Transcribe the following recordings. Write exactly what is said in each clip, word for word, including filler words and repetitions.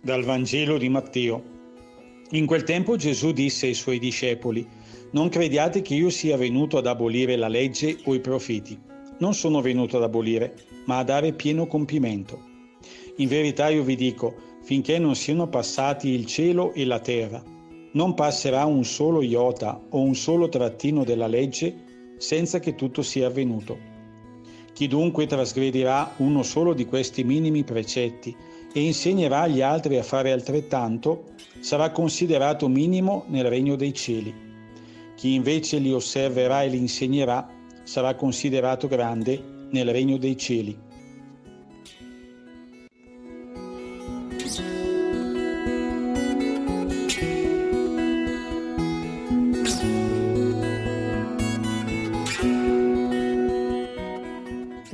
Dal Vangelo di Matteo. In quel tempo Gesù disse ai suoi discepoli: non crediate che io sia venuto ad abolire la legge o i profeti. Non sono venuto ad abolire, ma a dare pieno compimento. In verità io vi dico, finché non siano passati il cielo e la terra, non passerà un solo iota o un solo trattino della legge senza che tutto sia avvenuto. Chi dunque trasgredirà uno solo di questi minimi precetti e insegnerà agli altri a fare altrettanto, sarà considerato minimo nel regno dei cieli. Chi invece li osserverà e li insegnerà, sarà considerato grande nel regno dei cieli.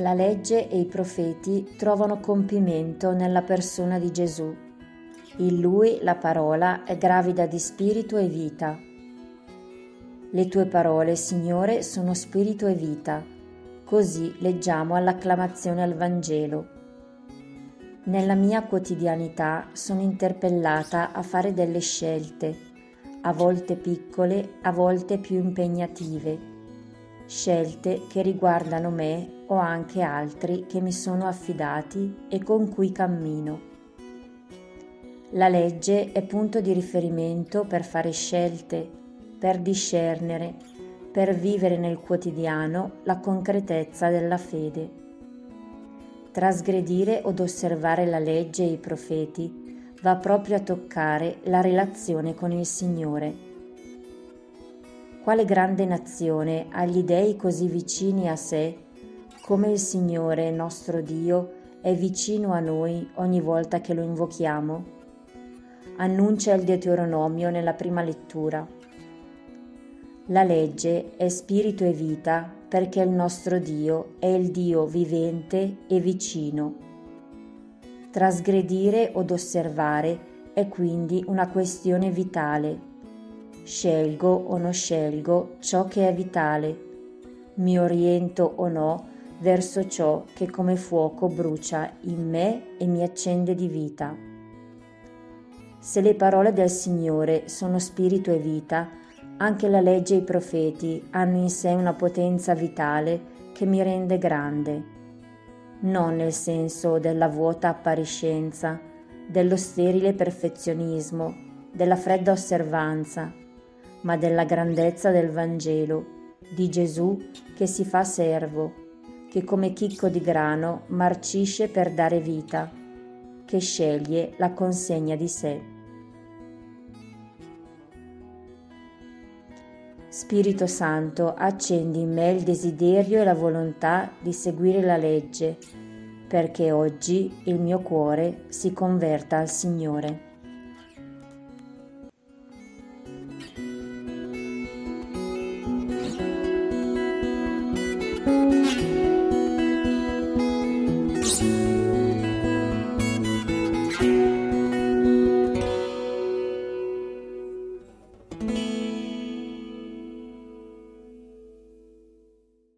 La legge e i profeti trovano compimento nella persona di Gesù. In Lui la parola è gravida di spirito e vita. Le tue parole, Signore, sono spirito e vita. Così leggiamo all'acclamazione al Vangelo. Nella mia quotidianità sono interpellata a fare delle scelte, a volte piccole, a volte più impegnative. Scelte che riguardano me o anche altri che mi sono affidati e con cui cammino. La legge è punto di riferimento per fare scelte, per discernere, per vivere nel quotidiano la concretezza della fede. Trasgredire od osservare la legge e i profeti va proprio a toccare la relazione con il Signore. Quale grande nazione ha gli dèi così vicini a sé, come il Signore nostro Dio è vicino a noi ogni volta che lo invochiamo? Annuncia il Deuteronomio nella prima lettura. La legge è spirito e vita perché il nostro Dio è il Dio vivente e vicino. Trasgredire od osservare è quindi una questione vitale. Scelgo o non scelgo ciò che è vitale, mi oriento o no verso ciò che come fuoco brucia in me e mi accende di vita. Se le parole del Signore sono spirito e vita, anche la legge e i profeti hanno in sé una potenza vitale che mi rende grande, non nel senso della vuota appariscenza, dello sterile perfezionismo, della fredda osservanza, ma della grandezza del Vangelo, di Gesù che si fa servo, che come chicco di grano marcisce per dare vita, che sceglie la consegna di sé. Spirito Santo, accendi in me il desiderio e la volontà di seguire la legge, perché oggi il mio cuore si converta al Signore.